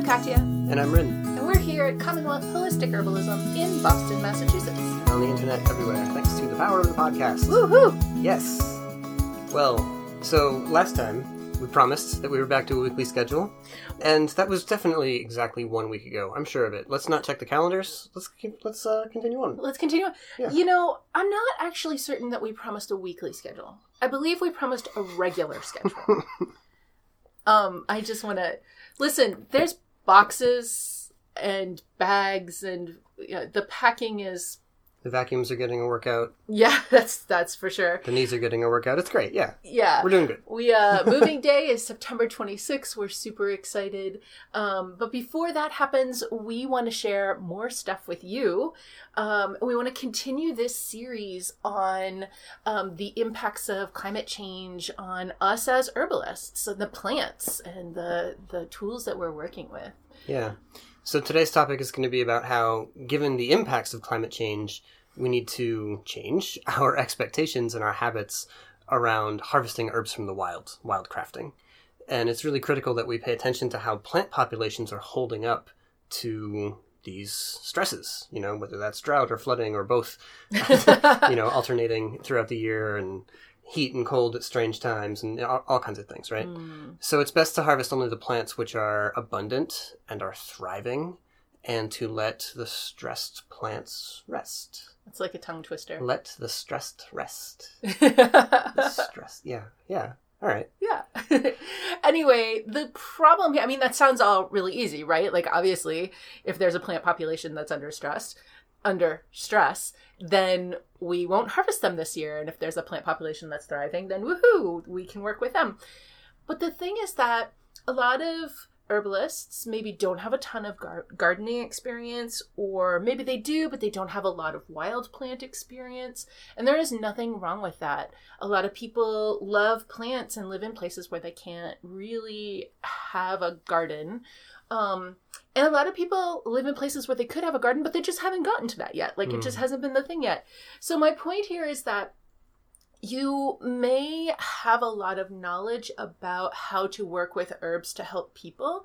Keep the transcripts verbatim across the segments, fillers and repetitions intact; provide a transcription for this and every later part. I'm Katya. And I'm Rin. And we're here at Commonwealth Holistic Herbalism in Boston, Massachusetts. And on the internet everywhere, thanks to the power of the podcast. Woohoo! Yes. Well, so last time we promised that we were back to a weekly schedule, and that was definitely exactly one week ago. I'm sure of it. Let's not check the calendars. Let's keep, let's uh, continue on. Let's continue on. Yeah. You know, I'm not actually certain that we promised a weekly schedule. I believe we promised a regular schedule. Um, I just want to listen. There's boxes and bags, and you know, the packing is. The vacuums are getting a workout. Yeah, that's that's for sure. The knees are getting a workout. It's great. Yeah, yeah, we're doing good. We uh, moving day is September twenty-sixth. We're super excited. Um, but before that happens, we want to share more stuff with you. Um, we want to continue this series on um, the impacts of climate change on us as herbalists, and the plants, and the the tools that we're working with. Yeah. So today's topic is going to be about how, given the impacts of climate change, we need to change our expectations and our habits around harvesting herbs from the wild, wild crafting. And it's really critical that we pay attention to how plant populations are holding up to these stresses, you know, whether that's drought or flooding or both, you know, alternating throughout the year and heat and cold at strange times and all, all kinds of things, right? Mm. So it's best to harvest only the plants which are abundant and are thriving, and to let the stressed plants rest. It's like a tongue twister. Let the stressed rest. the stressed, yeah, yeah. All right. Yeah. Anyway, the problem here, I mean, that sounds all really easy, right? Like, obviously, if there's a plant population that's under stress, under stress, then we won't harvest them this year. And if there's a plant population that's thriving, then woohoo, we can work with them. But the thing is that a lot of herbalists maybe don't have a ton of gar- gardening experience, or maybe they do, but they don't have a lot of wild plant experience. And there is nothing wrong with that. A lot of people love plants and live in places where they can't really have a garden. Um, and a lot of people live in places where they could have a garden, but they just haven't gotten to that yet. Like, mm. it just hasn't been the thing yet. So my point here is that you may have a lot of knowledge about how to work with herbs to help people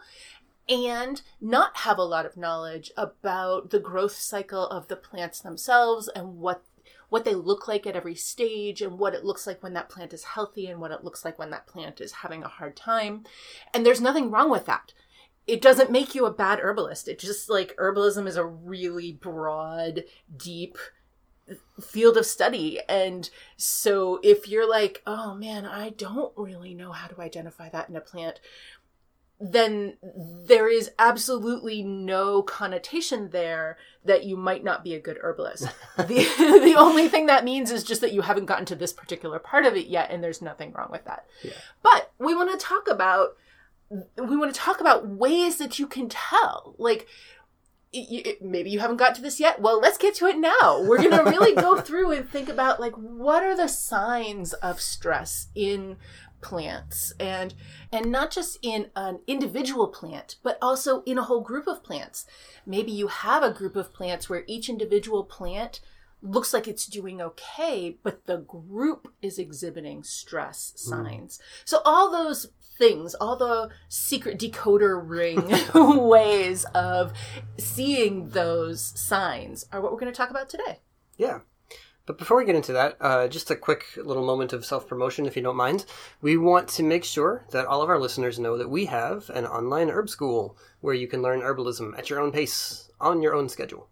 and not have a lot of knowledge about the growth cycle of the plants themselves and what what they look like at every stage, and what it looks like when that plant is healthy and what it looks like when that plant is having a hard time. And there's nothing wrong with that. It doesn't make you a bad herbalist. It just, like, herbalism is a really broad, deep field of study. And so if you're like, oh man, I don't really know how to identify that in a plant, then there is absolutely no connotation there that you might not be a good herbalist. the, the only thing that means is just that you haven't gotten to this particular part of it yet, and there's nothing wrong with that. Yeah. But we want to talk about We want to talk about ways that you can tell. Like, it, it, maybe you haven't got to this yet. Well, let's get to it now. We're going to really go through and think about, like, what are the signs of stress in plants? And and not just in an individual plant, but also in a whole group of plants. Maybe you have a group of plants where each individual plant looks like it's doing okay, but the group is exhibiting stress signs. Mm. So all those things, all the secret decoder ring ways of seeing those signs are what we're going to talk about today. Yeah. But before we get into that, uh, just a quick little moment of self-promotion, if you don't mind. We want to make sure that all of our listeners know that we have an online herb school where you can learn herbalism at your own pace, on your own schedule.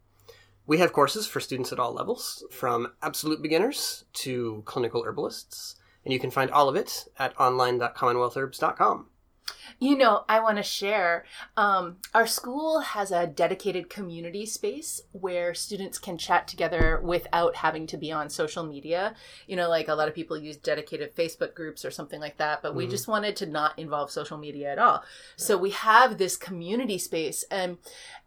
We have courses for students at all levels, from absolute beginners to clinical herbalists. And you can find all of it at online dot commonwealth herbs dot com. You know, I want to share, um, our school has a dedicated community space where students can chat together without having to be on social media. You know, like, a lot of people use dedicated Facebook groups or something like that, but we mm-hmm. just wanted to not involve social media at all. So we have this community space. And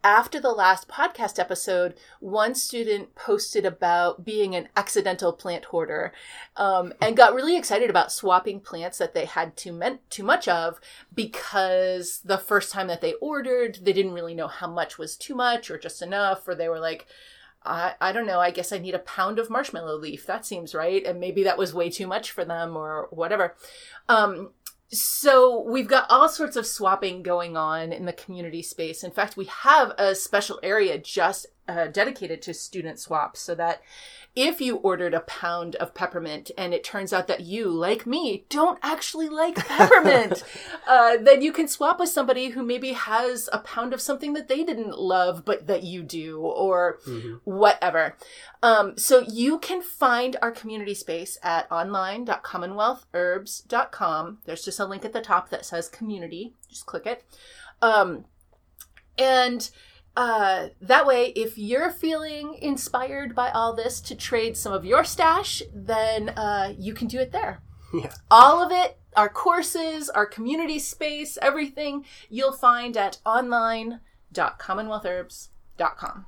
after the last podcast episode, one student posted about being an accidental plant hoarder, um, and got really excited about swapping plants that they had too, men- too much of, because the first time that they ordered, they didn't really know how much was too much or just enough, or they were like, I, I don't know, I guess I need a pound of marshmallow leaf. That seems right. And maybe that was way too much for them or whatever. Um, So we've got all sorts of swapping going on in the community space. In fact, we have a special area just uh, dedicated to student swaps, so that if you ordered a pound of peppermint and it turns out that you, like me, don't actually like peppermint, uh, then you can swap with somebody who maybe has a pound of something that they didn't love but that you do, or mm-hmm. whatever. Um, so you can find our community space at online dot commonwealth herbs dot com. There's just a link at the top that says community. Just click it. Um, and uh, that way, if you're feeling inspired by all this to trade some of your stash, then uh, you can do it there. Yeah. All of it, our courses, our community space, everything, you'll find at online dot commonwealth herbs dot com.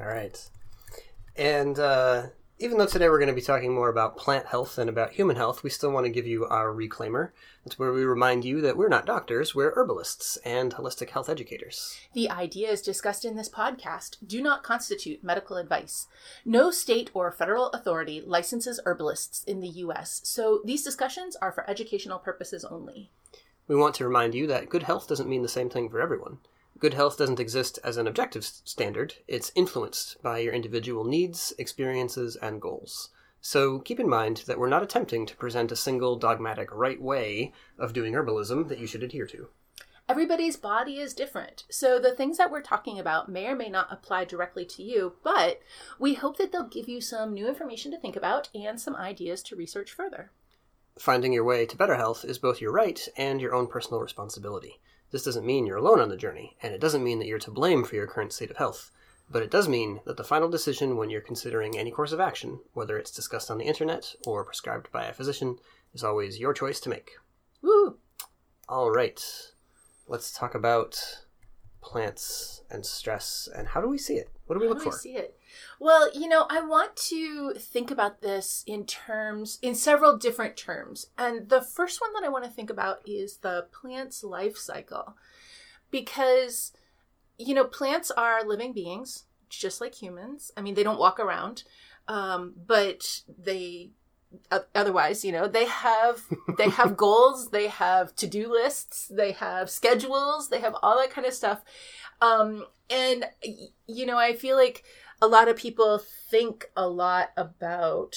All right. And uh, even though today we're going to be talking more about plant health than about human health, we still want to give you our reclaimer. That's where we remind you that we're not doctors, we're herbalists and holistic health educators. The ideas discussed in this podcast do not constitute medical advice. No state or federal authority licenses herbalists in the U S, so these discussions are for educational purposes only. We want to remind you that good health doesn't mean the same thing for everyone. Good health doesn't exist as an objective standard. It's influenced by your individual needs, experiences, and goals. So keep in mind that we're not attempting to present a single dogmatic right way of doing herbalism that you should adhere to. Everybody's body is different, so the things that we're talking about may or may not apply directly to you, but we hope that they'll give you some new information to think about and some ideas to research further. Finding your way to better health is both your right and your own personal responsibility. This doesn't mean you're alone on the journey, and it doesn't mean that you're to blame for your current state of health, but it does mean that the final decision when you're considering any course of action, whether it's discussed on the internet or prescribed by a physician, is always your choice to make. Woo! All right, let's talk about plants and stress, and how do we see it? What do we how look do for? How do we see it? Well, you know, I want to think about this in terms, in several different terms. And the first one that I want to think about is the plant's life cycle. Because, you know, plants are living beings, just like humans. I mean, they don't walk around, um, but they, otherwise, you know, they have, they have goals, they have to-do lists, they have schedules, they have all that kind of stuff. Um, and, you know, I feel like a lot of people think a lot about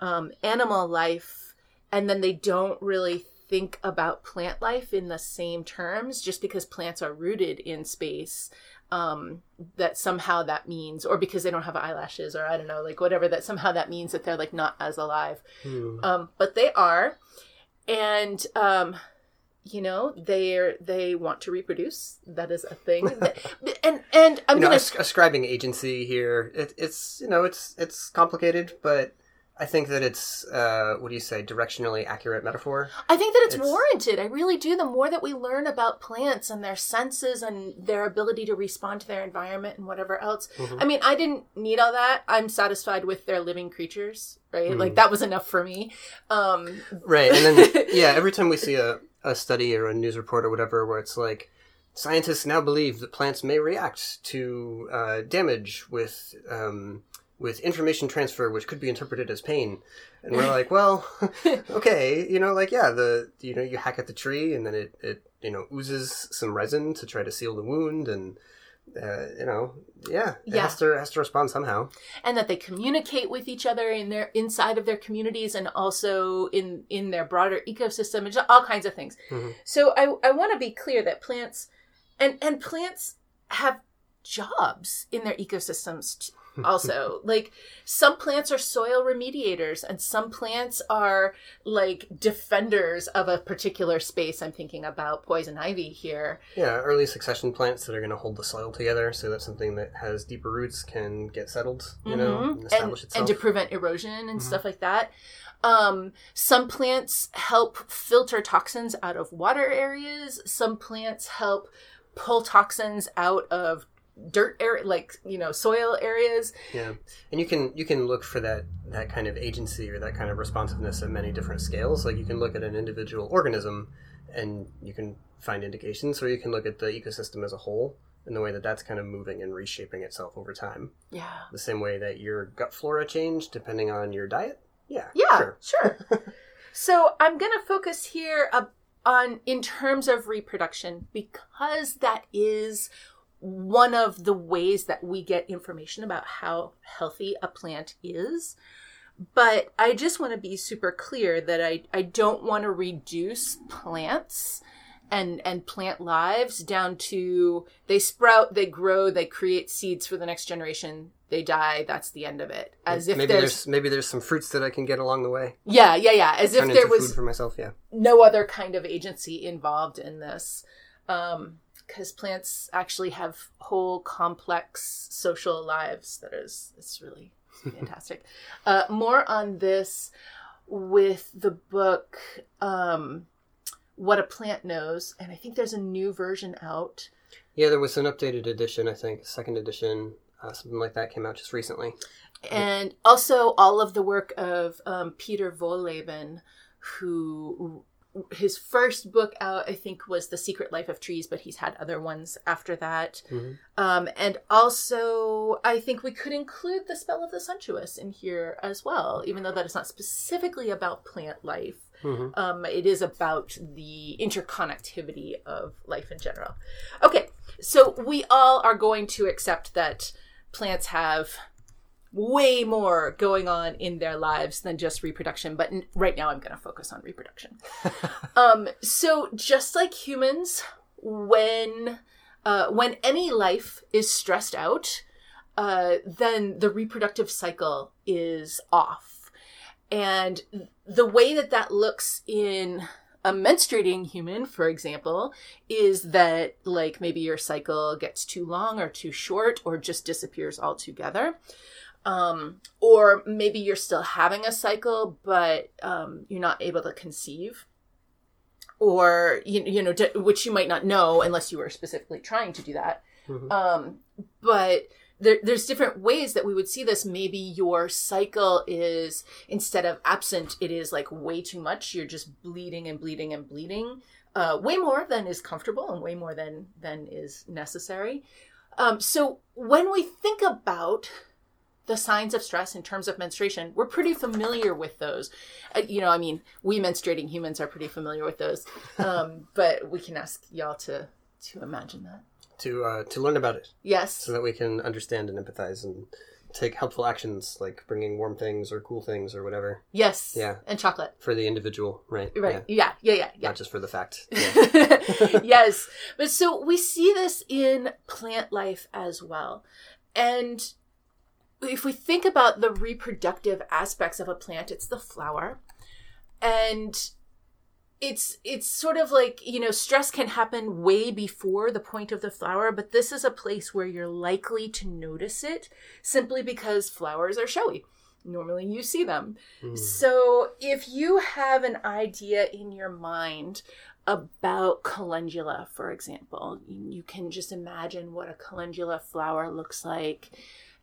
um, animal life, and then they don't really think about plant life in the same terms, just because plants are rooted in space, um, that somehow that means, or because they don't have eyelashes, or I don't know, like whatever, that somehow that means that they're like not as alive. Mm. Um, but they are. And, um, you know, they they want to reproduce. That is a thing. and and I'm you know, gonna asc- ascribing agency here. It, it's you know it's it's complicated, but I think that it's uh, what do you say? Directionally accurate metaphor. I think that it's, it's warranted. I really do. The more that we learn about plants and their senses and their ability to respond to their environment and whatever else, mm-hmm. I mean, I didn't need all that. I'm satisfied with their living creatures, right? Mm. Like that was enough for me. Um, right, and then yeah, every time we see a a study or a news report or whatever where it's like, scientists now believe that plants may react to uh, damage with um, with information transfer, which could be interpreted as pain. And we're like, well, okay, you know, like, yeah, the you know, you hack at the tree and then it, it you know, oozes some resin to try to seal the wound and, uh, you know, yeah, it yeah. has to has to respond somehow. And that they communicate with each other in their inside of their communities and also in, in their broader ecosystem and all kinds of things. Mm-hmm. So I I want to be clear that plants and and plants have jobs in their ecosystems too. Also, like some plants are soil remediators and some plants are like defenders of a particular space. I'm thinking about poison ivy here. Yeah, early succession plants that are going to hold the soil together so that something that has deeper roots can get settled, you mm-hmm. know, and establish and, itself. And to prevent erosion and mm-hmm. stuff like that. Um, some plants help filter toxins out of water areas. Some plants help pull toxins out of dirt area, like, you know, soil areas. Yeah. And you can you can look for that that kind of agency or that kind of responsiveness at many different scales. Like you can look at an individual organism and you can find indications, or you can look at the ecosystem as a whole and the way that that's kind of moving and reshaping itself over time. Yeah. The same way that your gut flora changed depending on your diet. Yeah. Yeah, sure. sure. So I'm going to focus here a on in terms of reproduction, because that is one of the ways that we get information about how healthy a plant is. But I just want to be super clear that I, I don't want to reduce plants and, and plant lives down to they sprout, they grow, they create seeds for the next generation, they die, that's the end of it. As if maybe there's, there's maybe there's some fruits that I can get along the way. Yeah, yeah, yeah. As if there was food for myself, yeah. No other kind of agency involved in this. Um, because plants actually have whole complex social lives that is, it's really fantastic. Uh, more on this with the book, um, What a Plant Knows. And I think there's a new version out. Yeah, there was an updated edition, I think, second edition, uh, something like that came out just recently. And also all of the work of um, Peter Wohleben, who... his first book out, I think, was The Secret Life of Trees, but he's had other ones after that. Mm-hmm. Um, and also, I think we could include The Spell of the Sensuous in here as well, even though that is not specifically about plant life. Mm-hmm. Um, it is about the interconnectivity of life in general. Okay, so we all are going to accept that plants have way more going on in their lives than just reproduction. But right now I'm going to focus on reproduction. um, so just like humans, when uh, when any life is stressed out, uh, then the reproductive cycle is off. And the way that that looks in a menstruating human, for example, is that like maybe your cycle gets too long or too short or just disappears altogether. Um, or maybe you're still having a cycle, but, um, you're not able to conceive, or, you, you know, d- which you might not know unless you were specifically trying to do that. Mm-hmm. Um, but there, there's different ways that we would see this. Maybe your cycle is, instead of absent, it is like way too much. You're just bleeding and bleeding and bleeding, uh, way more than is comfortable and way more than, than is necessary. Um, so when we think about the signs of stress in terms of menstruation, we're pretty familiar with those. Uh, you know, I mean, we menstruating humans are pretty familiar with those, um, but we can ask y'all to to imagine that. To uh, to learn about it. Yes. So that we can understand and empathize and take helpful actions, like bringing warm things or cool things or whatever. Yes. Yeah. And chocolate. For the individual, right? Right. Yeah, yeah, yeah. yeah, yeah. Not just for the fact. Yeah. Yes. But so we see this in plant life as well. And if we think about the reproductive aspects of a plant, it's the flower. And it's it's sort of like, you know, stress can happen way before the point of the flower, but this is a place where you're likely to notice it simply because flowers are showy. Normally you see them. Mm. So if you have an idea in your mind about calendula, for example, you can just imagine what a calendula flower looks like.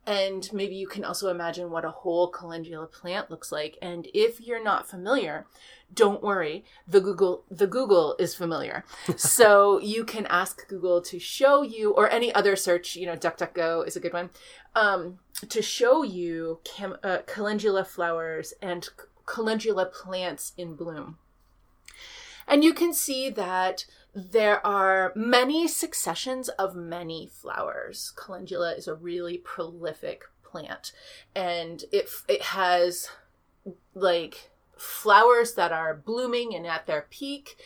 And maybe you can also imagine what a whole calendula plant looks like. And if you're not familiar, don't worry. The Google the Google is familiar. So you can ask Google to show you, or any other search, you know, DuckDuckGo is a good one, um, to show you cam- uh, calendula flowers and calendula plants in bloom. And you can see that there are many successions of many flowers. Calendula is a really prolific plant, and it it has like flowers that are blooming and at their peak,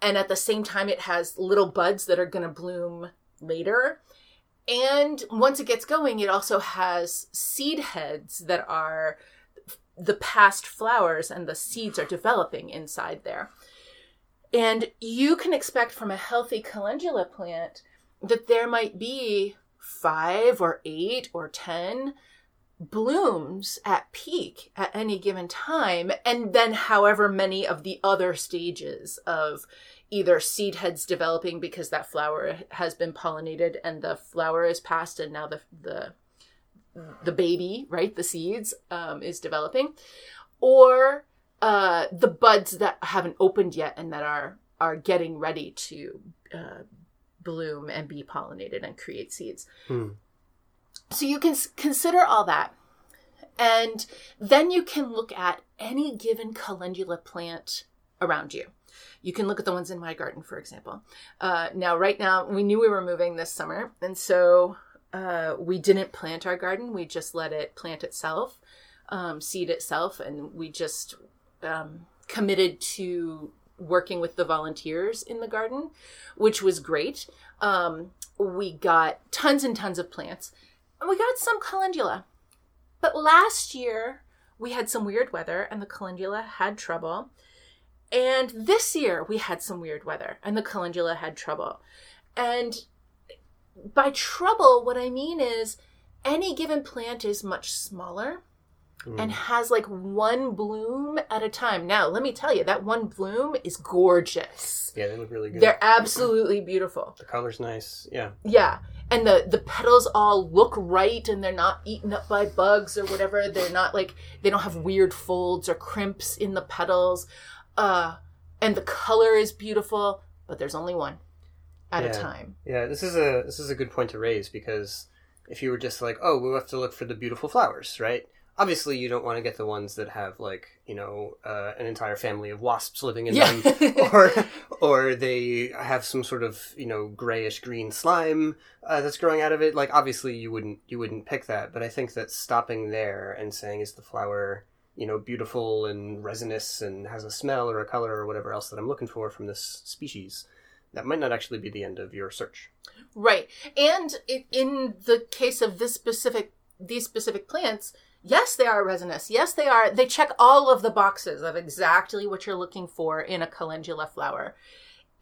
and at the same time it has little buds that are going to bloom later. And once it gets going, it also has seed heads that are the past flowers, and the seeds are developing inside there. And you can expect from a healthy calendula plant that there might be five or eight or ten blooms at peak at any given time, and then however many of the other stages of either seed heads developing because that flower has been pollinated and the flower is past, and now the the, the baby, right, the seeds, um, is developing, or Uh, the buds that haven't opened yet and that are are getting ready to uh, bloom and be pollinated and create seeds. Hmm. So you can s- consider all that. And then you can look at any given calendula plant around you. You can look at the ones in my garden, for example. Uh, now, right now, we knew we were moving this summer, and so uh, we didn't plant our garden. We just let it plant itself, um, seed itself, and we just um, committed to working with the volunteers in the garden, which was great. Um, we got tons and tons of plants, and we got some calendula. But last year, we had some weird weather, and the calendula had trouble. And this year, we had some weird weather, and the calendula had trouble. And by trouble, what I mean is any given plant is much smaller mm. and has like one bloom at a time. Now, let me tell you, that one bloom is gorgeous. Yeah, they look really good. They're absolutely beautiful. The color's nice, yeah. Yeah, and the, the petals all look right, and they're not eaten up by bugs or whatever. They're not like, they don't have weird folds or crimps in the petals. Uh, and the color is beautiful, but there's only one at yeah. a time. Yeah, this is a this is a good point to raise, because if you were just like, oh, we'll have to look for the beautiful flowers, right? Obviously, you don't want to get the ones that have, like, you know, uh, an entire family of wasps living in yeah. them, or or they have some sort of, you know, grayish green slime uh, that's growing out of it. Like, obviously, you wouldn't you wouldn't pick that, but I think that stopping there and saying, is the flower, you know, beautiful and resinous and has a smell or a color or whatever else that I'm looking for from this species, that might not actually be the end of your search. Right. And in the case of this specific, these specific plants, yes, they are resinous. Yes, they are. They check all of the boxes of exactly what you're looking for in a calendula flower.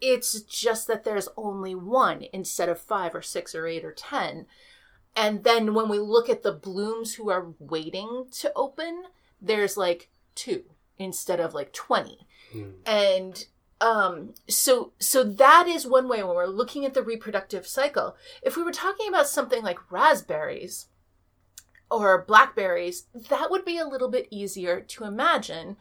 It's just that there's only one instead of five or six or eight or ten. And then when we look at the blooms who are waiting to open, there's like two instead of like twenty. Hmm. And um, so so that is one way when we're looking at the reproductive cycle. If we were talking about something like raspberries or blackberries, that would be a little bit easier to imagine,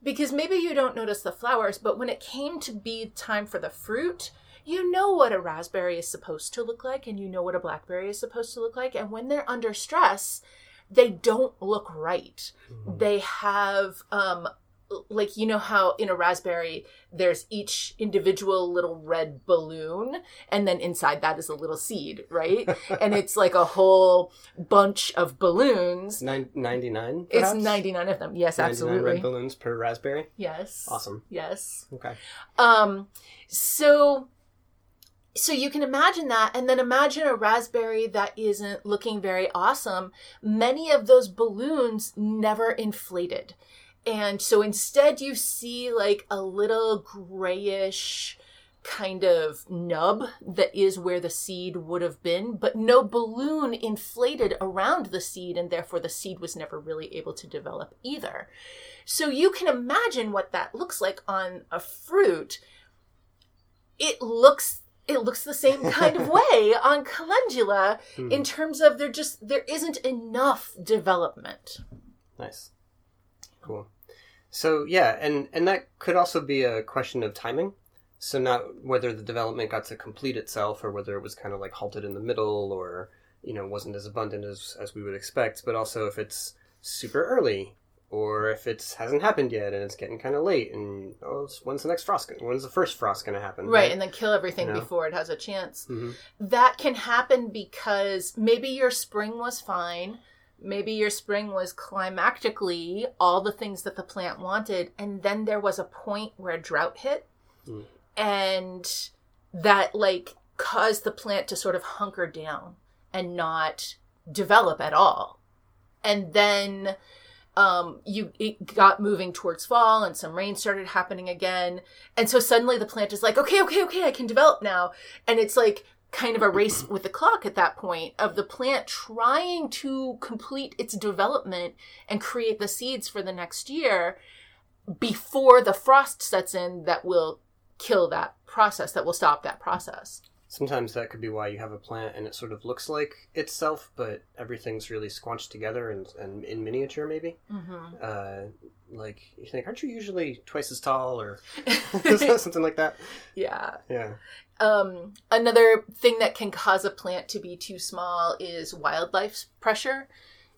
because maybe you don't notice the flowers, but when it came to be time for the fruit, you know what a raspberry is supposed to look like, and you know what a blackberry is supposed to look like. And when they're under stress, they don't look right. Mm-hmm. They have, um, like, you know how in a raspberry, there's each individual little red balloon, and then inside that is a little seed, right? And it's like a whole bunch of balloons. Nine, ninety-nine, perhaps? It's ninety-nine of them. Yes, absolutely. ninety-nine red balloons per raspberry? Yes. Awesome. Yes. Okay. Um, so... So you can imagine that, and then imagine a raspberry that isn't looking very awesome. Many of those balloons never inflated. And so instead you see like a little grayish kind of nub that is where the seed would have been, but no balloon inflated around the seed, and therefore the seed was never really able to develop either. So you can imagine what that looks like on a fruit. It looks It looks the same kind of way on calendula hmm. in terms of there just there isn't enough development. Nice. Cool. So yeah, and, and that could also be a question of timing. So not whether the development got to complete itself, or whether it was kind of like halted in the middle, or, you know, wasn't as abundant as, as we would expect, but also if it's super early, or if it hasn't happened yet and it's getting kind of late, and oh, when's the next frost? When's the first frost going to happen? Right, right, and then kill everything you know? before it has a chance. Mm-hmm. That can happen because maybe your spring was fine. Maybe your spring was climactically all the things that the plant wanted. And then there was a point where drought hit. Mm. And that like caused the plant to sort of hunker down and not develop at all. And then... Um, you it got moving towards fall, and some rain started happening again. And so suddenly the plant is like, okay, okay, okay, I can develop now. And it's like kind of a race with the clock at that point of the plant trying to complete its development and create the seeds for the next year before the frost sets in that will kill that process, that will stop that process. Sometimes that could be why you have a plant and it sort of looks like itself, but everything's really squanched together and, and in miniature, maybe. Mm-hmm. Uh, like, you think, aren't you usually twice as tall, or something like that? Yeah. Yeah. Um, another thing that can cause a plant to be too small is wildlife pressure.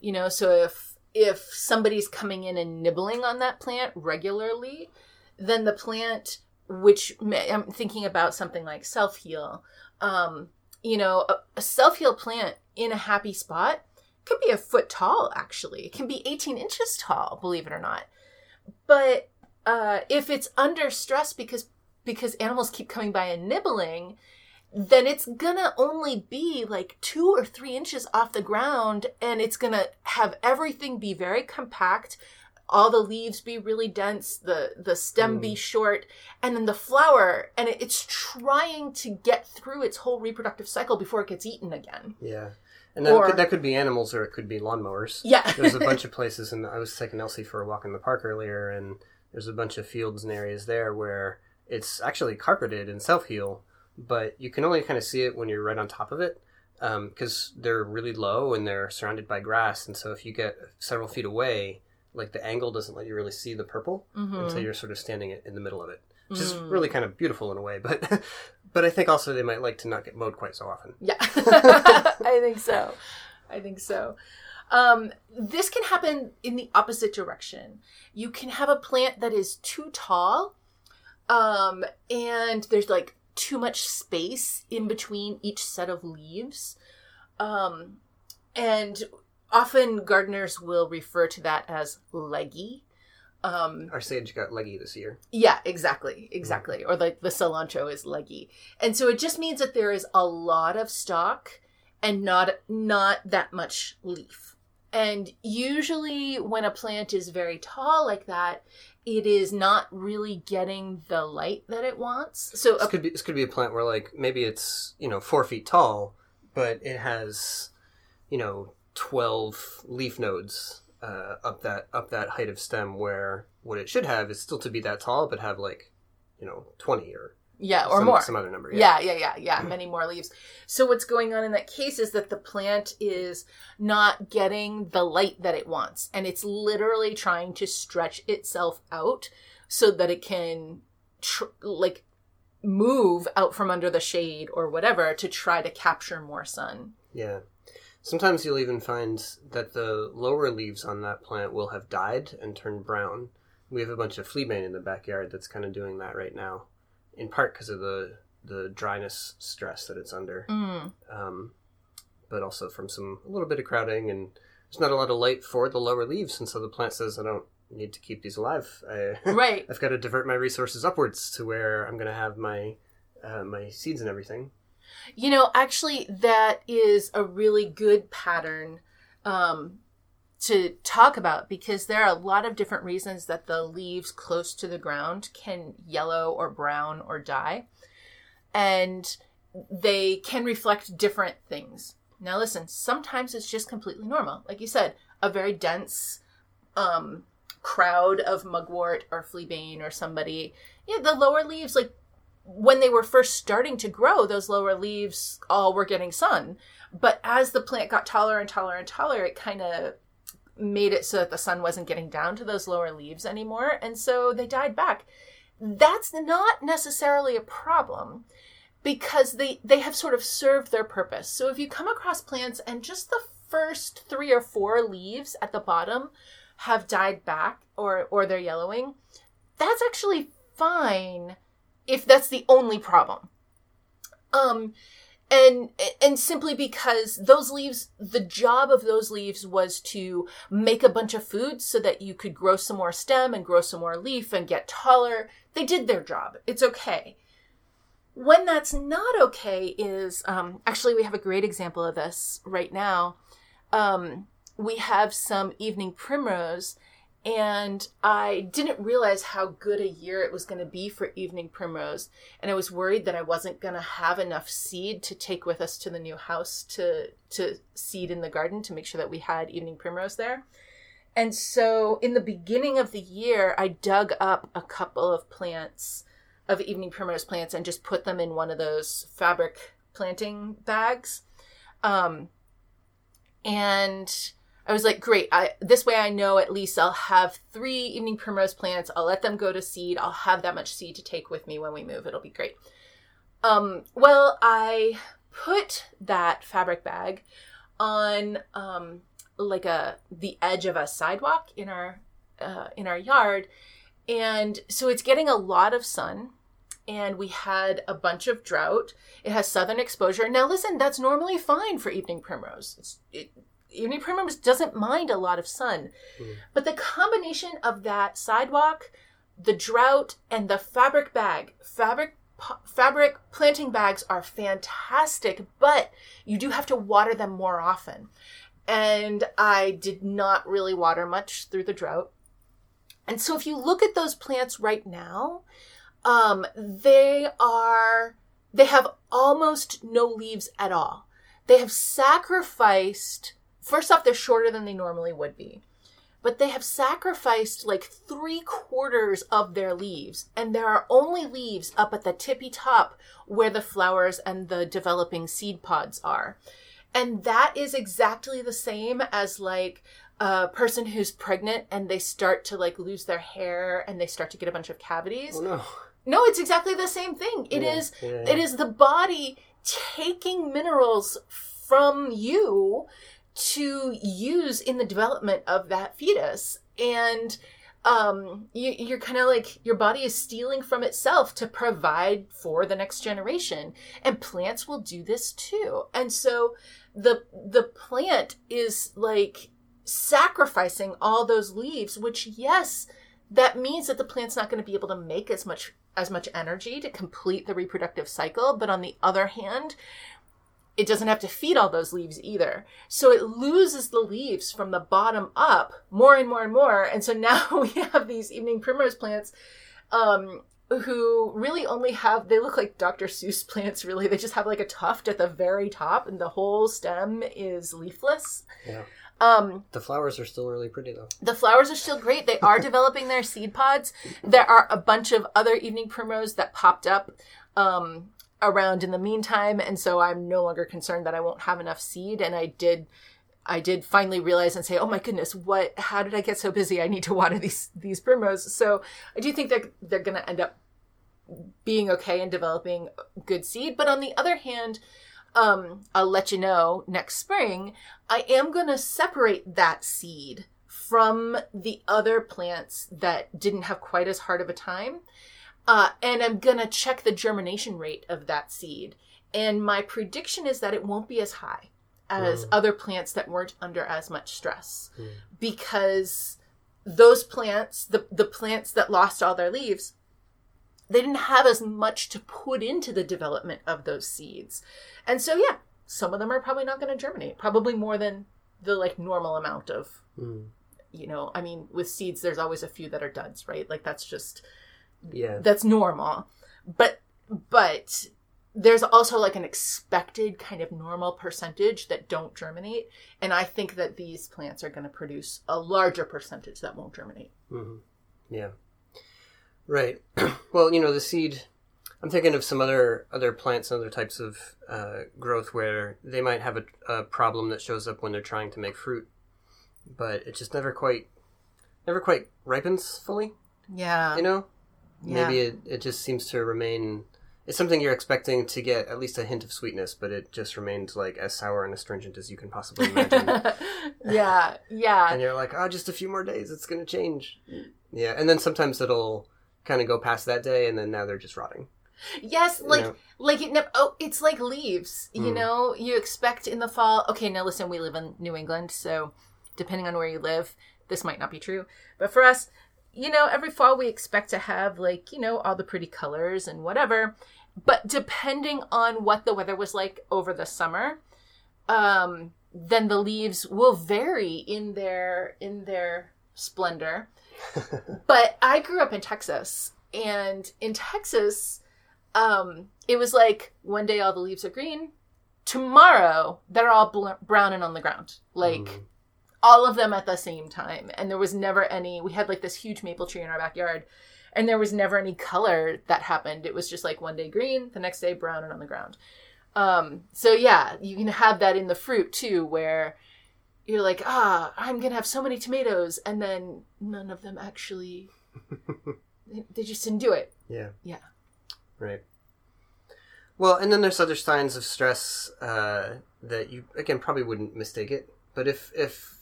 You know, so if if somebody's coming in and nibbling on that plant regularly, then the plant which may, I'm thinking about something like self-heal. Um, you know, a, a self-heal plant in a happy spot could be a foot tall, actually. It can be eighteen inches tall, believe it or not. But uh, if it's under stress because because animals keep coming by and nibbling, then it's gonna only be like two or three inches off the ground, and it's gonna have everything be very compact, all the leaves be really dense, the, the stem mm. be short, and then the flower, and it, it's trying to get through its whole reproductive cycle before it gets eaten again. Yeah. And that, or, could, that could be animals, or it could be lawnmowers. Yeah. There's a bunch of places, and I was taking Elsie for a walk in the park earlier, and there's a bunch of fields and areas there where it's actually carpeted and self-heal, but you can only kind of see it when you're right on top of it, because um, they're really low and they're surrounded by grass. And so if you get several feet away, like the angle doesn't let you really see the purple mm-hmm. until you're sort of standing in the middle of it, which mm. is really kind of beautiful in a way. But but I think also they might like to not get mowed quite so often. Yeah, I think so. I think so. Um, this can happen in the opposite direction. You can have a plant that is too tall, um, and there's like too much space in between each set of leaves. Um, and often gardeners will refer to that as leggy. Um, Our sage got leggy this year. Yeah, exactly. Exactly. Mm-hmm. Or like the cilantro is leggy. And so it just means that there is a lot of stalk and not not that much leaf. And usually when a plant is very tall like that, it is not really getting the light that it wants. So a, this could be this could be a plant where like maybe it's, you know, four feet tall, but it has, you know, twelve leaf nodes uh, up that up that height of stem, where what it should have is still to be that tall, but have like, you know, twenty or yeah or some, more some other number. Yeah, yeah, yeah, yeah, yeah. Many more leaves. So what's going on in that case is that the plant is not getting the light that it wants, and it's literally trying to stretch itself out so that it can tr- like move out from under the shade or whatever to try to capture more sun. Yeah. Sometimes you'll even find that the lower leaves on that plant will have died and turned brown. We have a bunch of fleabane in the backyard that's kind of doing that right now, in part because of the, the dryness stress that it's under, mm. um, but also from some a little bit of crowding, and there's not a lot of light for the lower leaves, and so the plant says, I don't need to keep these alive. I, right. I've got to divert my resources upwards to where I'm going to have my uh, my seeds and everything. You know, actually, that is a really good pattern um, to talk about, because there are a lot of different reasons that the leaves close to the ground can yellow or brown or die, and they can reflect different things. Now, listen, sometimes it's just completely normal. Like you said, a very dense um, crowd of mugwort or fleabane or somebody. Yeah, the lower leaves, like, when they were first starting to grow, those lower leaves all were getting sun. But as the plant got taller and taller and taller, it kind of made it so that the sun wasn't getting down to those lower leaves anymore. And so they died back. That's not necessarily a problem, because they, they have sort of served their purpose. So if you come across plants and just the first three or four leaves at the bottom have died back or, or they're yellowing, that's actually fine, if that's the only problem. Um, and and simply because those leaves, the job of those leaves was to make a bunch of food so that you could grow some more stem and grow some more leaf and get taller. They did their job. It's okay. When that's not okay is, um, actually we have a great example of this right now. Um, we have some evening primrose, and I didn't realize how good a year it was going to be for evening primrose. And I was worried that I wasn't going to have enough seed to take with us to the new house to to seed in the garden to make sure that we had evening primrose there. And so in the beginning of the year, I dug up a couple of plants, of evening primrose plants, and just put them in one of those fabric planting bags. Um, and... I was like, great, I, this way I know at least I'll have three evening primrose plants. I'll let them go to seed. I'll have that much seed to take with me when we move. It'll be great. Um, well, I put that fabric bag on um, like a the edge of a sidewalk in our uh, in our yard. And so it's getting a lot of sun. and we had a bunch of drought. It has southern exposure. Now, listen, that's normally fine for evening primrose. It's, it, evening primrose doesn't mind a lot of sun. Mm. But the combination of that sidewalk, the drought, and the fabric bag, fabric fabric planting bags are fantastic, but you do have to water them more often. And I did not really water much through the drought. And so if you look at those plants right now, um, they are, they have almost no leaves at all. They have sacrificed, first off, they're shorter than they normally would be, but they have sacrificed like three quarters of their leaves. And there are only leaves up at the tippy top where the flowers and the developing seed pods are. And that is exactly the same as like a person who's pregnant and they start to like lose their hair and they start to get a bunch of cavities. Oh, no. No, it's exactly the same thing. It yeah, is yeah. It is the body taking minerals from you to use in the development of that fetus. And um, you, you're kind of like, your body is stealing from itself to provide for the next generation. And plants will do this too. And so the the plant is like sacrificing all those leaves, which, yes, that means that the plant's not going to be able to make as much as much energy to complete the reproductive cycle. But on the other hand, it doesn't have to feed all those leaves either. So it loses the leaves from the bottom up more and more and more. And so now we have these evening primrose plants um, who really only have, they look like Doctor Seuss plants, really. They just have like a tuft at the very top and the whole stem is leafless. Yeah. Um, the flowers are still really pretty, though. The flowers are still great. They are developing their seed pods. There are a bunch of other evening primrose that popped up um, around in the meantime, and so I'm no longer concerned that I won't have enough seed. And I did, I did finally realize and say, oh my goodness, what? How did I get so busy? I need to water these these primroses. So I do think that they're, they're going to end up being okay and developing good seed. But on the other hand, Um, I'll let you know next spring, I am going to separate that seed from the other plants that didn't have quite as hard of a time. Uh, and I'm going to check the germination rate of that seed. And my prediction is that it won't be as high as mm. other plants that weren't under as much stress mm. because those plants, the, the plants that lost all their leaves, they didn't have as much to put into the development of those seeds. And so, yeah, some of them are probably not going to germinate, probably more than the like normal amount of, mm. you know, I mean, with seeds, there's always a few that are duds, right? Like that's just, yeah, that's normal. But, but there's also like an expected kind of normal percentage that don't germinate. And I think that these plants are going to produce a larger percentage that won't germinate. Mm-hmm. Yeah. Right. Well, you know, the seed, I'm thinking of some other other plants and other types of uh, growth where they might have a, a problem that shows up when they're trying to make fruit, but it just never quite, never quite ripens fully. Yeah. You know? Yeah. Maybe it, it just seems to remain, it's something you're expecting to get at least a hint of sweetness, but it just remains like as sour and astringent as you can possibly imagine. Yeah. Yeah. And you're like, oh, just a few more days, it's going to change. Yeah. And then sometimes it'll kind of go past that day, and then now they're just rotting. Yes, like you know? like it. Ne- oh, it's like leaves. You mm. know, you expect in the fall. Okay, now listen, we live in New England, so depending on where you live, this might not be true. But for us, you know, every fall we expect to have like you know all the pretty colors and whatever. But depending on what the weather was like over the summer, um, then the leaves will vary in their in their splendor. But I grew up in Texas, and in Texas, um, it was like one day all the leaves are green. Tomorrow, they're all bl- brown and on the ground, like mm. all of them at the same time. And there was never any, we had like this huge maple tree in our backyard, and there was never any color that happened. It was just like one day green, the next day brown and on the ground. Um, so yeah, you can have that in the fruit too, where you're like, ah, I'm going to have so many tomatoes. And then none of them actually, they just didn't do it. Yeah. Yeah. Right. Well, and then there's other signs of stress uh, that you, again, probably wouldn't mistake it. But if, if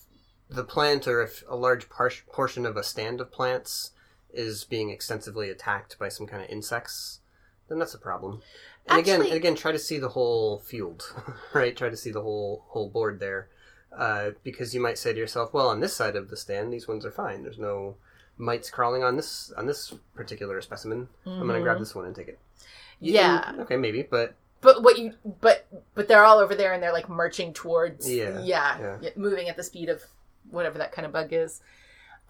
the plant or if a large par- portion of a stand of plants is being extensively attacked by some kind of insects, then that's a problem. And Actually, again, and again, try to see the whole field, right? Try to see the whole whole board there, uh, because you might say to yourself, well, on this side of the stand, these ones are fine. There's no mites crawling on this on this particular specimen. Mm-hmm. I'm going to grab this one and take it. You yeah. Can, okay, maybe, but. But what you but but they're all over there and they're like marching towards yeah, yeah, yeah. moving at the speed of whatever that kind of bug is.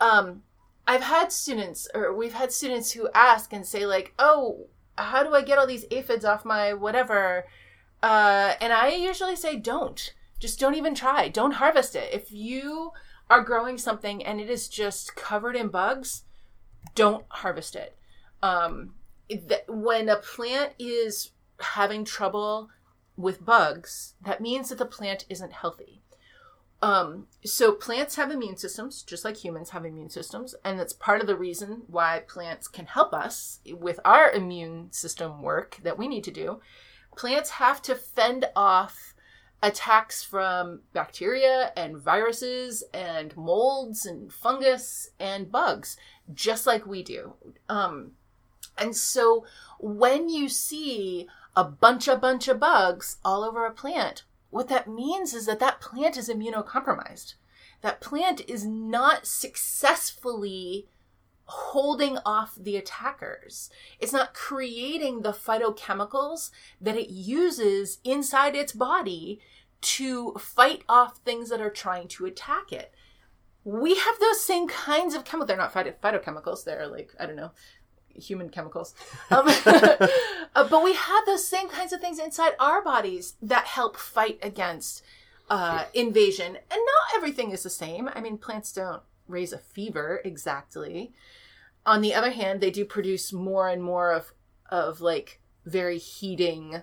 Um, I've had students or we've had students who ask and say like, "Oh, how do I get all these aphids off my whatever?" Uh, and I usually say, "Don't. Just don't even try. Don't harvest it. If you are growing something and it is just covered in bugs, don't harvest it. Um, th- when a plant is having trouble with bugs, that means that the plant isn't healthy. Um, so plants have immune systems, just like humans have immune systems. And that's part of the reason why plants can help us with our immune system work that we need to do. Plants have to fend off attacks from bacteria and viruses and molds and fungus and bugs, just like we do. Um, and so when you see a bunch, a bunch of bugs all over a plant, what that means is that that plant is immunocompromised. That plant is not successfully holding off the attackers. It's not creating the phytochemicals that it uses inside its body to fight off things that are trying to attack it. We have those same kinds of chemicals. They're not phyto- phytochemicals. They're like, I don't know, human chemicals. Um, uh, but we have those same kinds of things inside our bodies that help fight against uh, invasion. And not everything is the same. I mean, plants don't raise a fever exactly. On the other hand, they do produce more and more of, of like very heating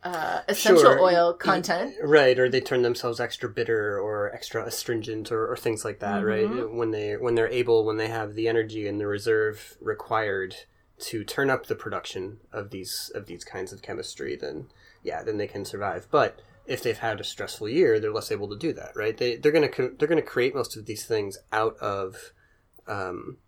uh, essential sure. oil content. Right. Or they turn themselves extra bitter or extra astringent or, or things like that. Mm-hmm. Right. When they, when they're able, when they have the energy and the reserve required to turn up the production of these, of these kinds of chemistry, then yeah, then they can survive. But if they've had a stressful year, they're less able to do that. Right. They, they're going to, they're going to create most of these things out of, um,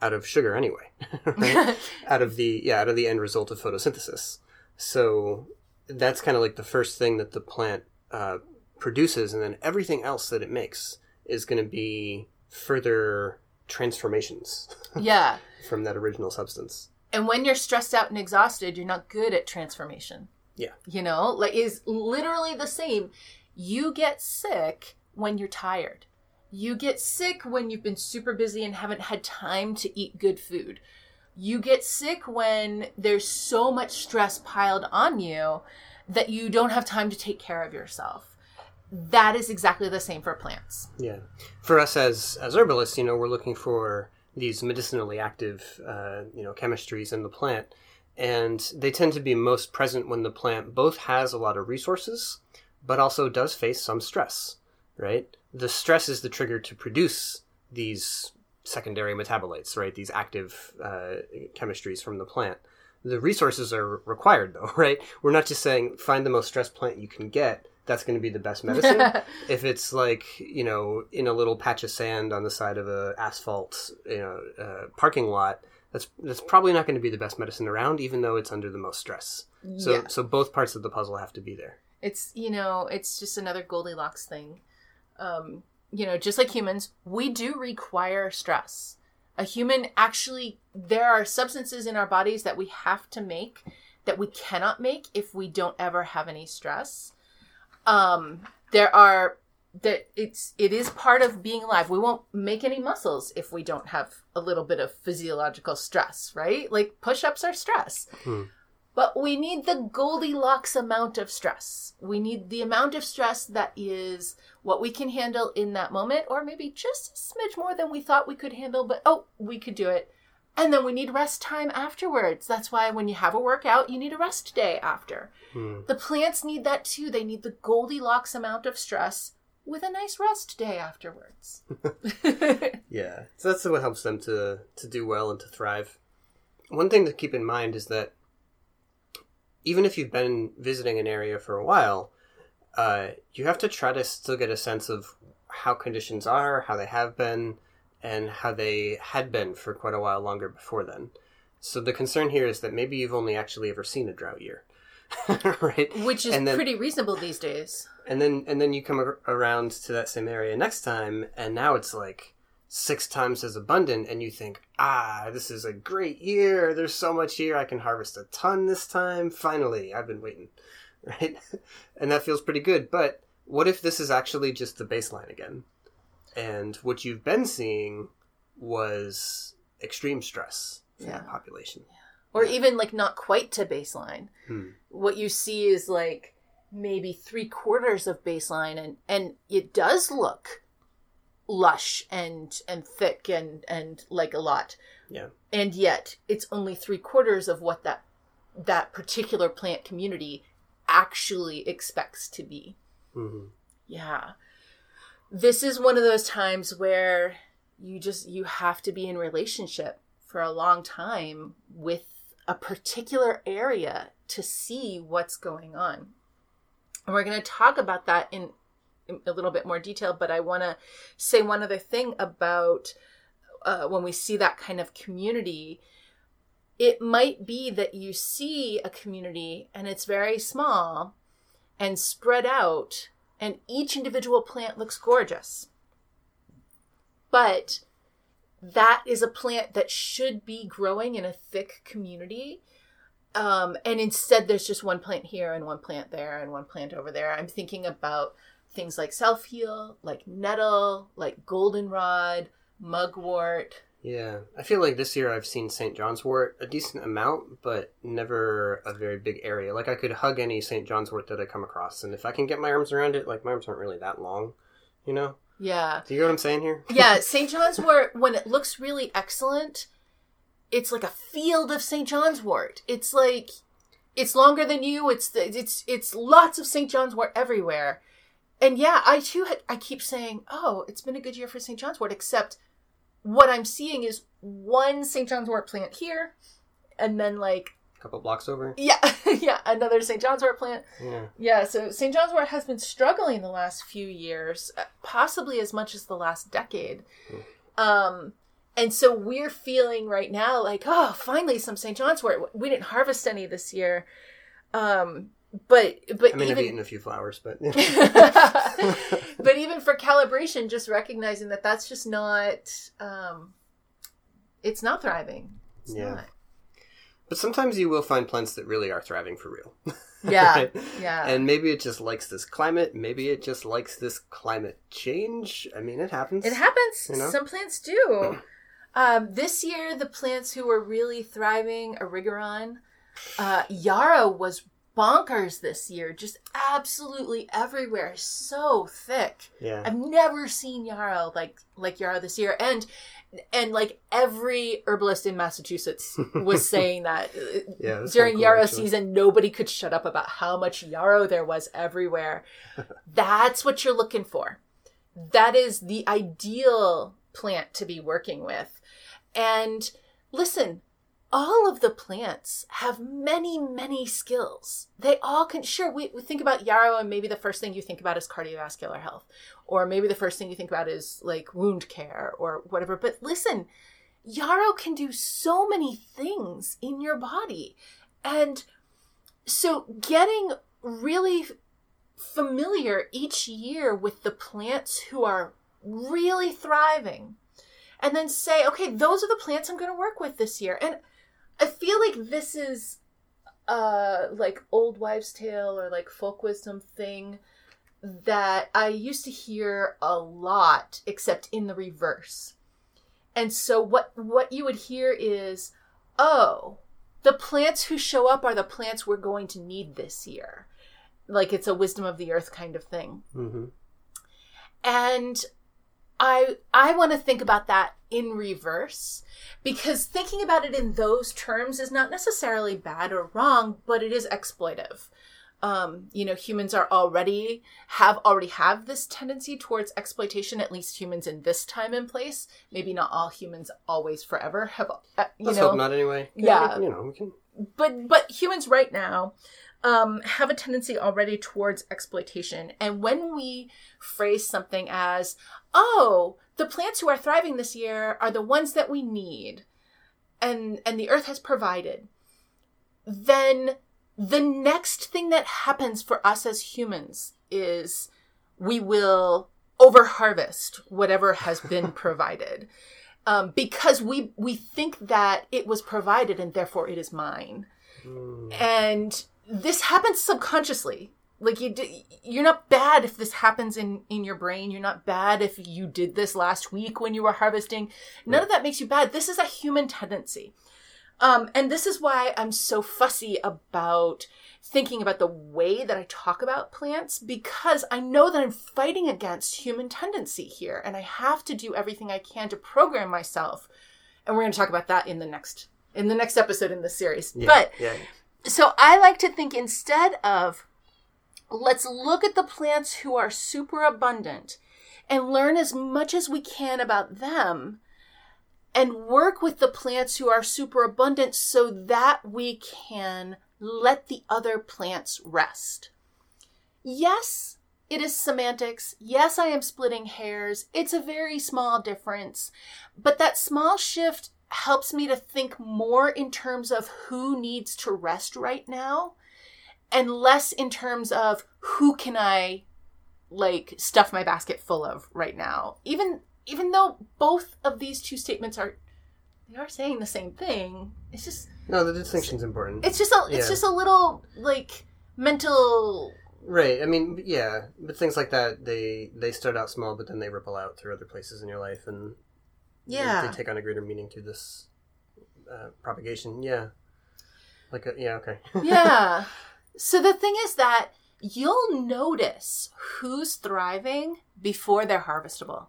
out of sugar anyway, right? out of the, yeah, out of the end result of photosynthesis. So that's kind of like the first thing that the plant uh, produces, and then everything else that it makes is going to be further transformations yeah. from that original substance. And when you're stressed out and exhausted, you're not good at transformation. Yeah. You know, like is literally the same. You get sick when you're tired. You get sick when you've been super busy and haven't had time to eat good food. You get sick when there's so much stress piled on you that you don't have time to take care of yourself. That is exactly the same for plants. Yeah. For us as as herbalists, you know, we're looking for these medicinally active, uh, you know, chemistries in the plant. And they tend to be most present when the plant both has a lot of resources, but also does face some stress, right? The stress is the trigger to produce these secondary metabolites, right? These active uh, chemistries from the plant. The resources are required though, right? We're not just saying find the most stressed plant you can get. That's going to be the best medicine. If it's like, you know, in a little patch of sand on the side of a asphalt, you know, uh, parking lot, that's, that's probably not going to be the best medicine around, even though it's under the most stress. So, yeah. so both parts of the puzzle have to be there. It's, you know, it's just another Goldilocks thing. Um, You know, just like humans, we do require stress. A human actually, there are substances in our bodies that we have to make that we cannot make if we don't ever have any stress. Um, there are, that it's it is part of being alive. We won't make any muscles if we don't have a little bit of physiological stress, right? Like push-ups are stress. Hmm. But we need the Goldilocks amount of stress. We need the amount of stress that is what we can handle in that moment, or maybe just a smidge more than we thought we could handle, but oh, we could do it. And then we need rest time afterwards. That's why when you have a workout, you need a rest day after. Hmm. The plants need that too. They need the Goldilocks amount of stress with a nice rest day afterwards. Yeah. So that's what helps them to, to do well and to thrive. One thing to keep in mind is that even if you've been visiting an area for a while, uh, you have to try to still get a sense of how conditions are, how they have been, and how they had been for quite a while longer before then. So the concern here is that maybe you've only actually ever seen a drought year, right? Which is then, pretty reasonable these days. And then and then you come ar- around to that same area next time, and now it's like six times as abundant, and you think, ah, this is a great year. There's so much here. I can harvest a ton this time. Finally, I've been waiting, right? And that feels pretty good. But what if this is actually just the baseline again? And what you've been seeing was extreme stress for yeah. that population. Yeah. Or yeah. even like not quite to baseline. Hmm. What you see is like maybe three quarters of baseline, and, and it does look lush and and thick and, and like a lot. Yeah. And yet it's only three quarters of what that that particular plant community actually expects to be. Mm-hmm. Yeah. This is one of those times where you just you have to be in relationship for a long time with a particular area to see what's going on. And we're going to talk about that in, in a little bit more detail, but I want to say one other thing about uh, when we see that kind of community. It might be that you see a community and it's very small and spread out, and each individual plant looks gorgeous. But that is a plant that should be growing in a thick community. Um, and instead, there's just one plant here and one plant there and one plant over there. I'm thinking about things like self-heal, like nettle, like goldenrod, mugwort. Yeah. I feel like this year I've seen Saint John's wort a decent amount, but never a very big area. Like I could hug any Saint John's wort that I come across. And if I can get my arms around it, like my arms aren't really that long, you know? Yeah. Do you get what I'm saying here? Yeah. Saint John's wort, when it looks really excellent, it's like a field of Saint John's wort. It's like, it's longer than you. It's the, it's it's lots of Saint John's wort everywhere. And yeah, I too, ha- I keep saying, oh, it's been a good year for Saint John's wort, except what I'm seeing is one Saint John's wort plant here, and then like a couple blocks over. Yeah. Yeah. Another Saint John's wort plant. Yeah. Yeah. So Saint John's wort has been struggling the last few years, possibly as much as the last decade. Mm. Um, and so we're feeling right now like, oh, finally some Saint John's wort. We didn't harvest any this year. Um, but, but I mean, even... I've eaten a few flowers, but, but even for calibration, just recognizing that that's just not, um, it's not thriving. It's yeah. not. But sometimes you will find plants that really are thriving for real. Yeah, right? Yeah. And maybe it just likes this climate. Maybe it just likes this climate change. I mean, it happens. It happens. You know? Some plants do. um, this year, the plants who were really thriving, Erigeron, uh, yarrow was bonkers this year. Just absolutely everywhere. So thick. Yeah. I've never seen yarrow like like yarrow this year. And... And like every herbalist in Massachusetts was saying that yeah, during cool, yarrow actually. season, nobody could shut up about how much yarrow there was everywhere. That's what you're looking for. That is the ideal plant to be working with. And listen, all of the plants have many, many skills. They all can, sure, we, we think about yarrow and maybe the first thing you think about is cardiovascular health. Or maybe the first thing you think about is like wound care or whatever. But listen, yarrow can do so many things in your body. And so getting really familiar each year with the plants who are really thriving. And then say, okay, those are the plants I'm going to work with this year. And I feel like this is uh, like old wives' tale or like folk wisdom thing that I used to hear a lot, except in the reverse. And so what, what you would hear is, oh, the plants who show up are the plants we're going to need this year. Like it's a wisdom of the earth kind of thing. Mm-hmm. And I I want to think about that in reverse, because thinking about it in those terms is not necessarily bad or wrong, but it is exploitive. Um, you know, humans are already have already have this tendency towards exploitation, at least humans in this time and place. Maybe not all humans always forever have, uh, you Let's know. Hope not anyway. Yeah. yeah we, you know, we can... But, but humans right now um, have a tendency already towards exploitation. And when we phrase something as, oh, the plants who are thriving this year are the ones that we need. and, and the earth has provided, then the next thing that happens for us as humans is we will overharvest whatever has been provided. Um, because we, we think that it was provided and therefore it is mine. Mm. And this happens subconsciously. Like you, d- you're not bad if this happens in, in your brain. You're not bad if you did this last week when you were harvesting. None right. of that makes you bad. This is a human tendency. Um, and this is why I'm so fussy about thinking about the way that I talk about plants, because I know that I'm fighting against human tendency here, and I have to do everything I can to program myself. And we're going to talk about that in the next in the next episode in this series. Yeah, but yeah. So I like to think instead of, let's look at the plants who are super abundant and learn as much as we can about them, and work with the plants who are super abundant so that we can let the other plants rest. Yes, it is semantics. Yes, I am splitting hairs. It's a very small difference. But that small shift helps me to think more in terms of who needs to rest right now and less in terms of who can I, like, stuff my basket full of right now. Even... Even though both of these two statements are, they are saying the same thing. It's just no. The distinction's important. It's just a. It's yeah. just a little like mental. Right. I mean, yeah. But things like that, they they start out small, but then they ripple out through other places in your life, and yeah, they, they take on a greater meaning through this uh, propagation. Yeah. Like a, yeah. Okay. Yeah. So the thing is that you'll notice who's thriving before they're harvestable.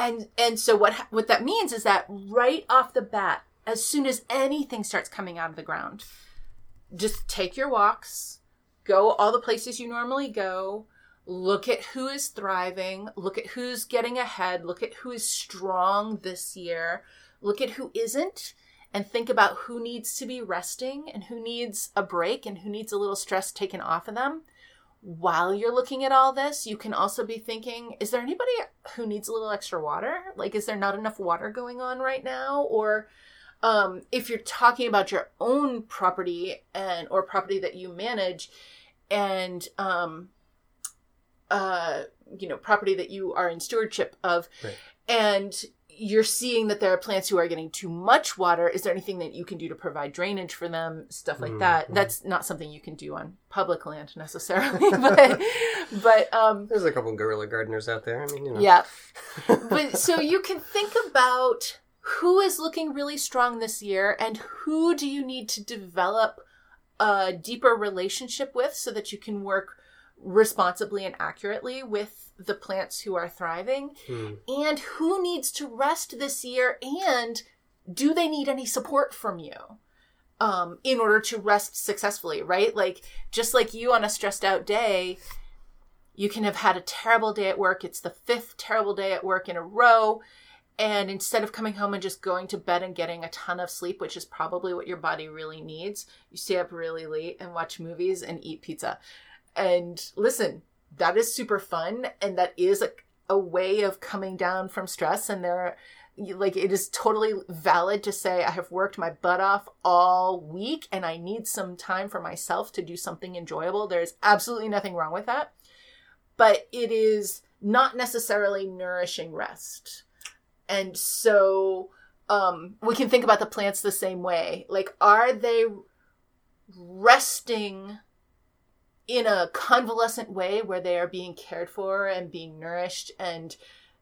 And and so what what that means is that right off the bat, as soon as anything starts coming out of the ground, just take your walks, go all the places you normally go, look at who is thriving, look at who's getting ahead, look at who is strong this year, look at who isn't, and think about who needs to be resting and who needs a break and who needs a little stress taken off of them. While you're looking at all this, you can also be thinking, is there anybody who needs a little extra water? Like, is there not enough water going on right now? Or um, if you're talking about your own property and or property that you manage and, um, uh, you know, property that you are in stewardship of, right. and you're seeing that there are plants who are getting too much water. Is there anything that you can do to provide drainage for them? Stuff like mm-hmm. that. That's not something you can do on public land necessarily, but, but, um, there's a couple of guerrilla gardeners out there. I mean, you know. Yeah. But so you can think about who is looking really strong this year and who do you need to develop a deeper relationship with so that you can work responsibly and accurately with the plants who are thriving hmm. and who needs to rest this year, and do they need any support from you um in order to rest successfully, right? Like, just like you on a stressed out day, you can have had a terrible day at work. It's the fifth terrible day at work in a row, and instead of coming home and just going to bed and getting a ton of sleep, which is probably what your body really needs, you stay up really late and watch movies and eat pizza. And listen, that is super fun, and that is a, a way of coming down from stress. And there, like, it is totally valid to say, I have worked my butt off all week, and I need some time for myself to do something enjoyable. There's absolutely nothing wrong with that, but it is not necessarily nourishing rest. And so um, we can think about the plants the same way. Like, are they resting in a convalescent way where they are being cared for and being nourished and,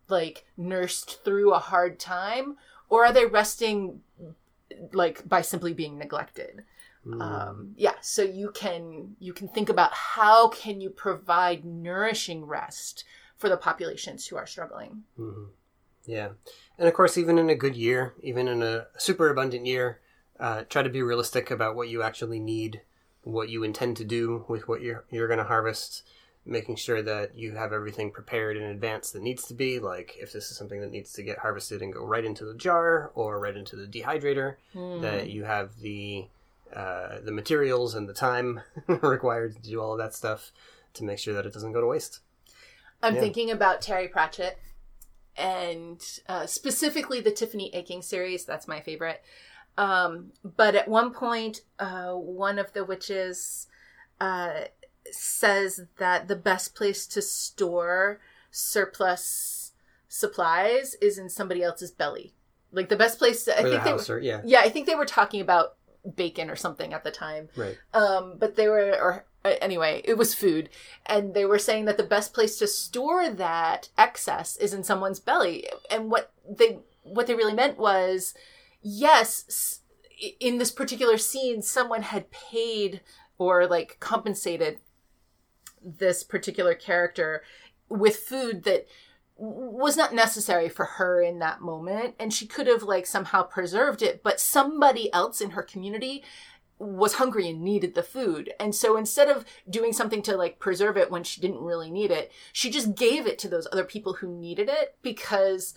like, nursed through a hard time? Or are they resting, like, by simply being neglected? Mm. Um, yeah. So you can, you can think about how can you provide nourishing rest for the populations who are struggling. Mm-hmm. Yeah. And of course, even in a good year, even in a super abundant year, uh, try to be realistic about what you actually need, what you intend to do with what you're you're going to harvest, making sure that you have everything prepared in advance that needs to be, like, if this is something that needs to get harvested and go right into the jar or right into the dehydrator, mm. that you have the uh, the materials and the time required to do all of that stuff to make sure that it doesn't go to waste. I'm yeah. thinking about Terry Pratchett and uh, specifically the Tiffany Aching series. That's my favorite. Um, but at one point, uh, one of the witches uh, says that the best place to store surplus supplies is in somebody else's belly. Like the best place to, I or think the house, they were, or, yeah. yeah, I think they were talking about bacon or something at the time. Right. Um, but they were, or anyway, it was food. And they were saying that the best place to store that excess is in someone's belly. And what they, what they really meant was, yes, in this particular scene, someone had paid or like compensated this particular character with food that was not necessary for her in that moment. And she could have like somehow preserved it, but somebody else in her community was hungry and needed the food. And so instead of doing something to like preserve it when she didn't really need it, she just gave it to those other people who needed it, because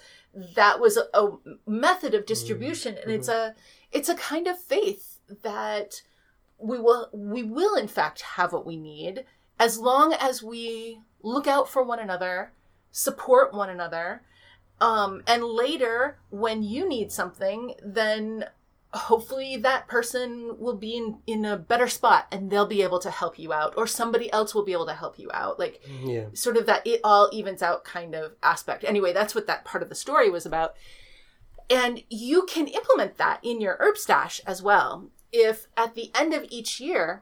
that was a, a method of distribution. Mm-hmm. And it's a, it's a kind of faith that we will, we will in fact have what we need, as long as we look out for one another, support one another. Um, and later when you need something, then hopefully that person will be in, in a better spot and they'll be able to help you out, or somebody else will be able to help you out. Like yeah. sort of that it all evens out kind of aspect. Anyway, that's what that part of the story was about. And you can implement that in your herb stash as well. If at the end of each year,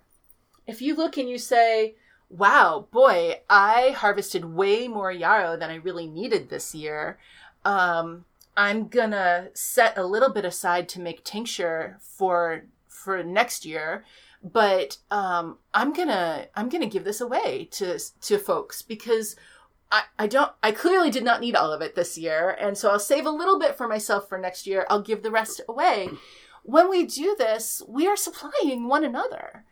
if you look and you say, wow, boy, I harvested way more yarrow than I really needed this year. Um, I'm going to set a little bit aside to make tincture for for next year, but um, I'm going to I'm going to give this away to to folks, because I, I don't I clearly did not need all of it this year, and so I'll save a little bit for myself for next year. I'll give the rest away. When we do this, we are supplying one another.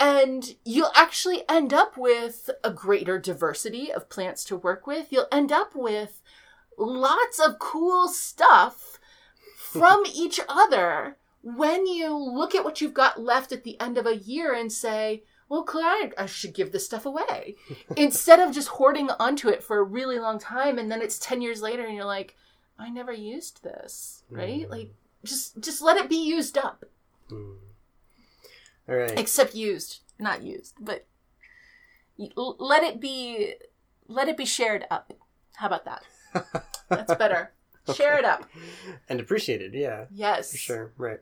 And you'll actually end up with a greater diversity of plants to work with. You'll end up with lots of cool stuff from each other when you look at what you've got left at the end of a year and say, well, Clyde, I should give this stuff away. Instead of just hoarding onto it for a really long time, and then it's ten years later and you're like, I never used this, right? Mm. Like, just just let it be used up. Mm. All right. Except used, not used, but let it be, let it be shared up. How about that? That's better. Okay. Share it up. And appreciated, yeah. Yes. For sure, right.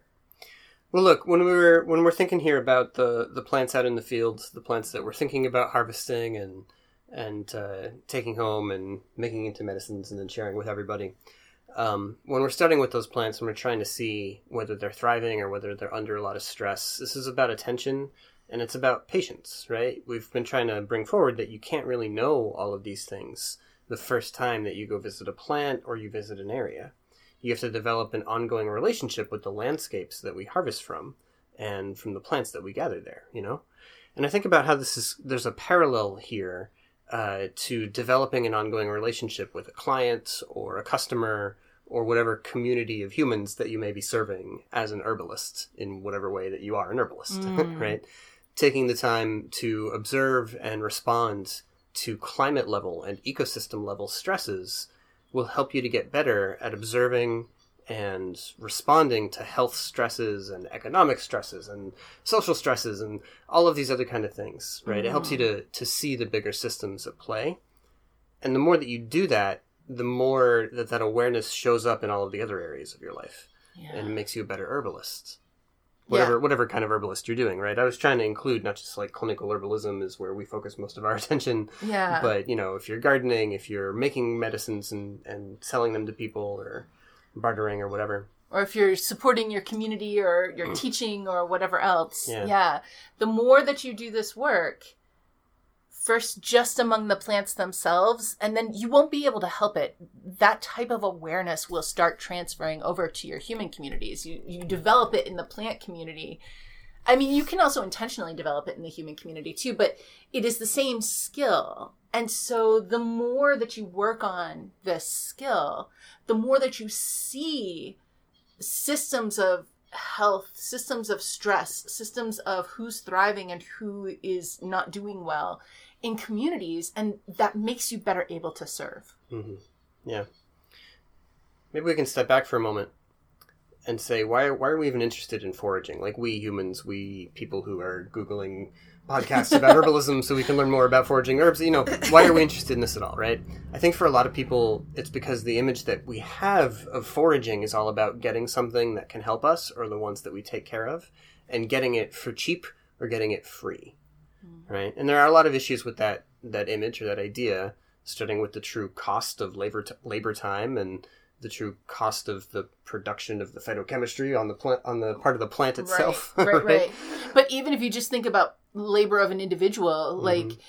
Well, look, when we're when we're thinking here about the, the plants out in the fields, the plants that we're thinking about harvesting and and uh, taking home and making into medicines and then sharing with everybody, um, when we're studying with those plants and we're trying to see whether they're thriving or whether they're under a lot of stress, this is about attention and it's about patience, right? We've been trying to bring forward that you can't really know all of these things the first time that you go visit a plant or you visit an area. You have to develop an ongoing relationship with the landscapes that we harvest from and from the plants that we gather there, you know? And I think about how this is, there's a parallel here uh, to developing an ongoing relationship with a client or a customer or whatever community of humans that you may be serving as an herbalist, in whatever way that you are an herbalist, mm. right? Taking the time to observe and respond to climate level and ecosystem level stresses will help you to get better at observing and responding to health stresses and economic stresses and social stresses and all of these other kind of things, right? Mm-hmm. It helps you to, to see the bigger systems at play. And the more that you do that, the more that that awareness shows up in all of the other areas of your life, yeah. and it makes you a better herbalist. Whatever, yeah. whatever kind of herbalist you're doing, right? I was trying to include not just like clinical herbalism is where we focus most of our attention, yeah. but, you know, if you're gardening, if you're making medicines and, and selling them to people or bartering or whatever. Or if you're supporting your community or your teaching or whatever else. Yeah. yeah. The more that you do this work, first just among the plants themselves, and then you won't be able to help it. That type of awareness will start transferring over to your human communities. You you develop it in the plant community. I mean, you can also intentionally develop it in the human community too, but it is the same skill. And so the more that you work on this skill, the more that you see systems of health, systems of stress, systems of who's thriving and who is not doing well in communities, and that makes you better able to serve. Mm-hmm. Yeah. Maybe we can step back for a moment and say, why why are we even interested in foraging? Like, we humans, we people who are Googling podcasts about herbalism so we can learn more about foraging herbs, you know, why are we interested in this at all, right? I think for a lot of people, it's because the image that we have of foraging is all about getting something that can help us or the ones that we take care of and getting it for cheap or getting it free, right? And there are a lot of issues with that that image or that idea, starting with the true cost of labor t- labor time and the true cost of the production of the phytochemistry on the plant, on the part of the plant itself. Right, right, right. But even if you just think about labor of an individual, like mm-hmm.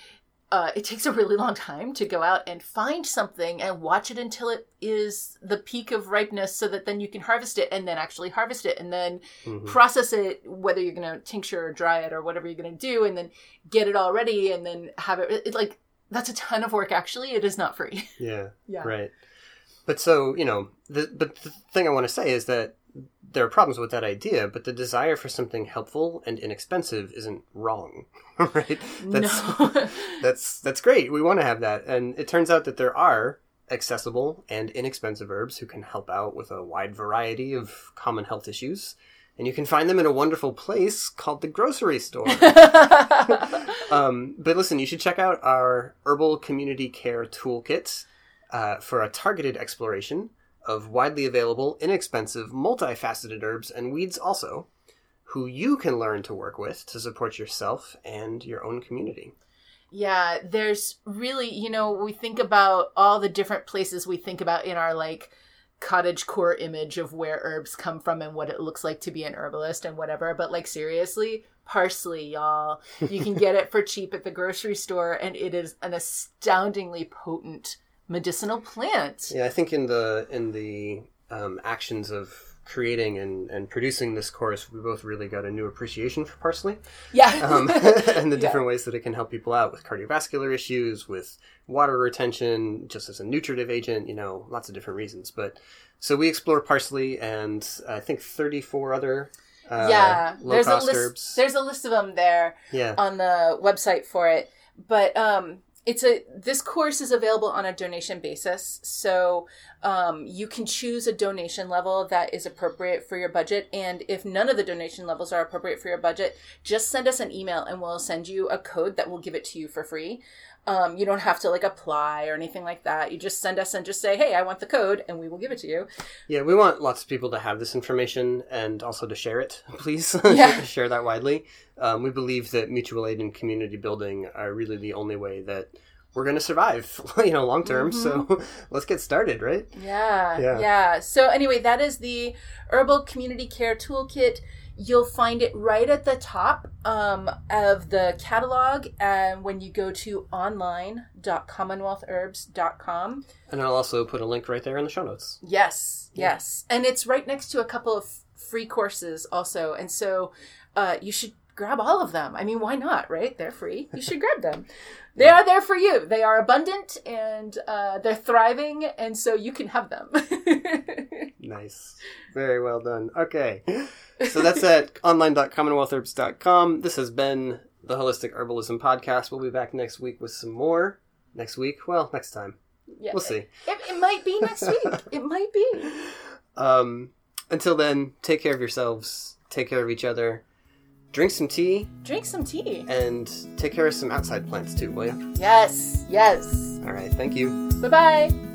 uh, it takes a really long time to go out and find something and watch it until it is the peak of ripeness so that then you can harvest it and then actually harvest it and then mm-hmm. process it, whether you're going to tincture or dry it or whatever you're going to do, and then get it all ready and then have it. It's like, that's a ton of work, actually. It is not free. Yeah, yeah. Right. But so, you know, the, but the thing I want to say is that there are problems with that idea, but the desire for something helpful and inexpensive isn't wrong, right? That's, no. that's, that's great. We want to have that. And it turns out that there are accessible and inexpensive herbs who can help out with a wide variety of common health issues. And you can find them in a wonderful place called the grocery store. um, but listen, you should check out our Herbal Community Care Toolkit uh, for a targeted exploration of widely available, inexpensive, multifaceted herbs and weeds also, who you can learn to work with to support yourself and your own community. Yeah, there's really, you know, we think about all the different places we think about in our, like, cottage core image of where herbs come from and what it looks like to be an herbalist and whatever, but like, seriously, parsley, y'all, you can get it for cheap at the grocery store, and it is an astoundingly potent medicinal plant. Yeah, I think in the in the um actions of creating and and producing this course, we both really got a new appreciation for parsley. Yeah. um, and the different yeah. ways that it can help people out with cardiovascular issues, with water retention, just as a nutritive agent, you know, lots of different reasons. But so we explore parsley and I think thirty-four other uh, yeah. low cost herbs. There's a list of them there yeah. on the website for it. But um It's a, this course is available on a donation basis, so um, you can choose a donation level that is appropriate for your budget, and if none of the donation levels are appropriate for your budget, just send us an email and we'll send you a code that will give it to you for free. Um, you don't have to, like, apply or anything like that. You just send us and just say, hey, I want the code, and we will give it to you. Yeah, we want lots of people to have this information and also to share it, please. Yeah. Share that widely. Um, we believe that mutual aid and community building are really the only way that we're going to survive, you know, long term. Mm-hmm. So let's get started, right? Yeah, yeah, yeah. So anyway, that is the Herbal Community Care Toolkit. You'll find it right at the top um, of the catalog and uh, when you go to online dot commonwealth herbs dot com. And I'll also put a link right there in the show notes. Yes, yeah. yes. And it's right next to a couple of free courses also. And so uh, you should grab all of them. I mean, why not, right? They're free. You should grab them. They yeah. are there for you. They are abundant and uh, they're thriving, and so you can have them. Nice. Very well done. Okay. So that's at online dot commonwealth herbs dot com. This has been the Holistic Herbalism Podcast. We'll be back next week with some more. Next week? Well, next time. Yeah, we'll see. It, it might be next week. It might be. Um, until then, take care of yourselves. Take care of each other. Drink some tea. Drink some tea. And take care of some outside plants too, will you? Yes. Yes. All right. Thank you. Bye-bye.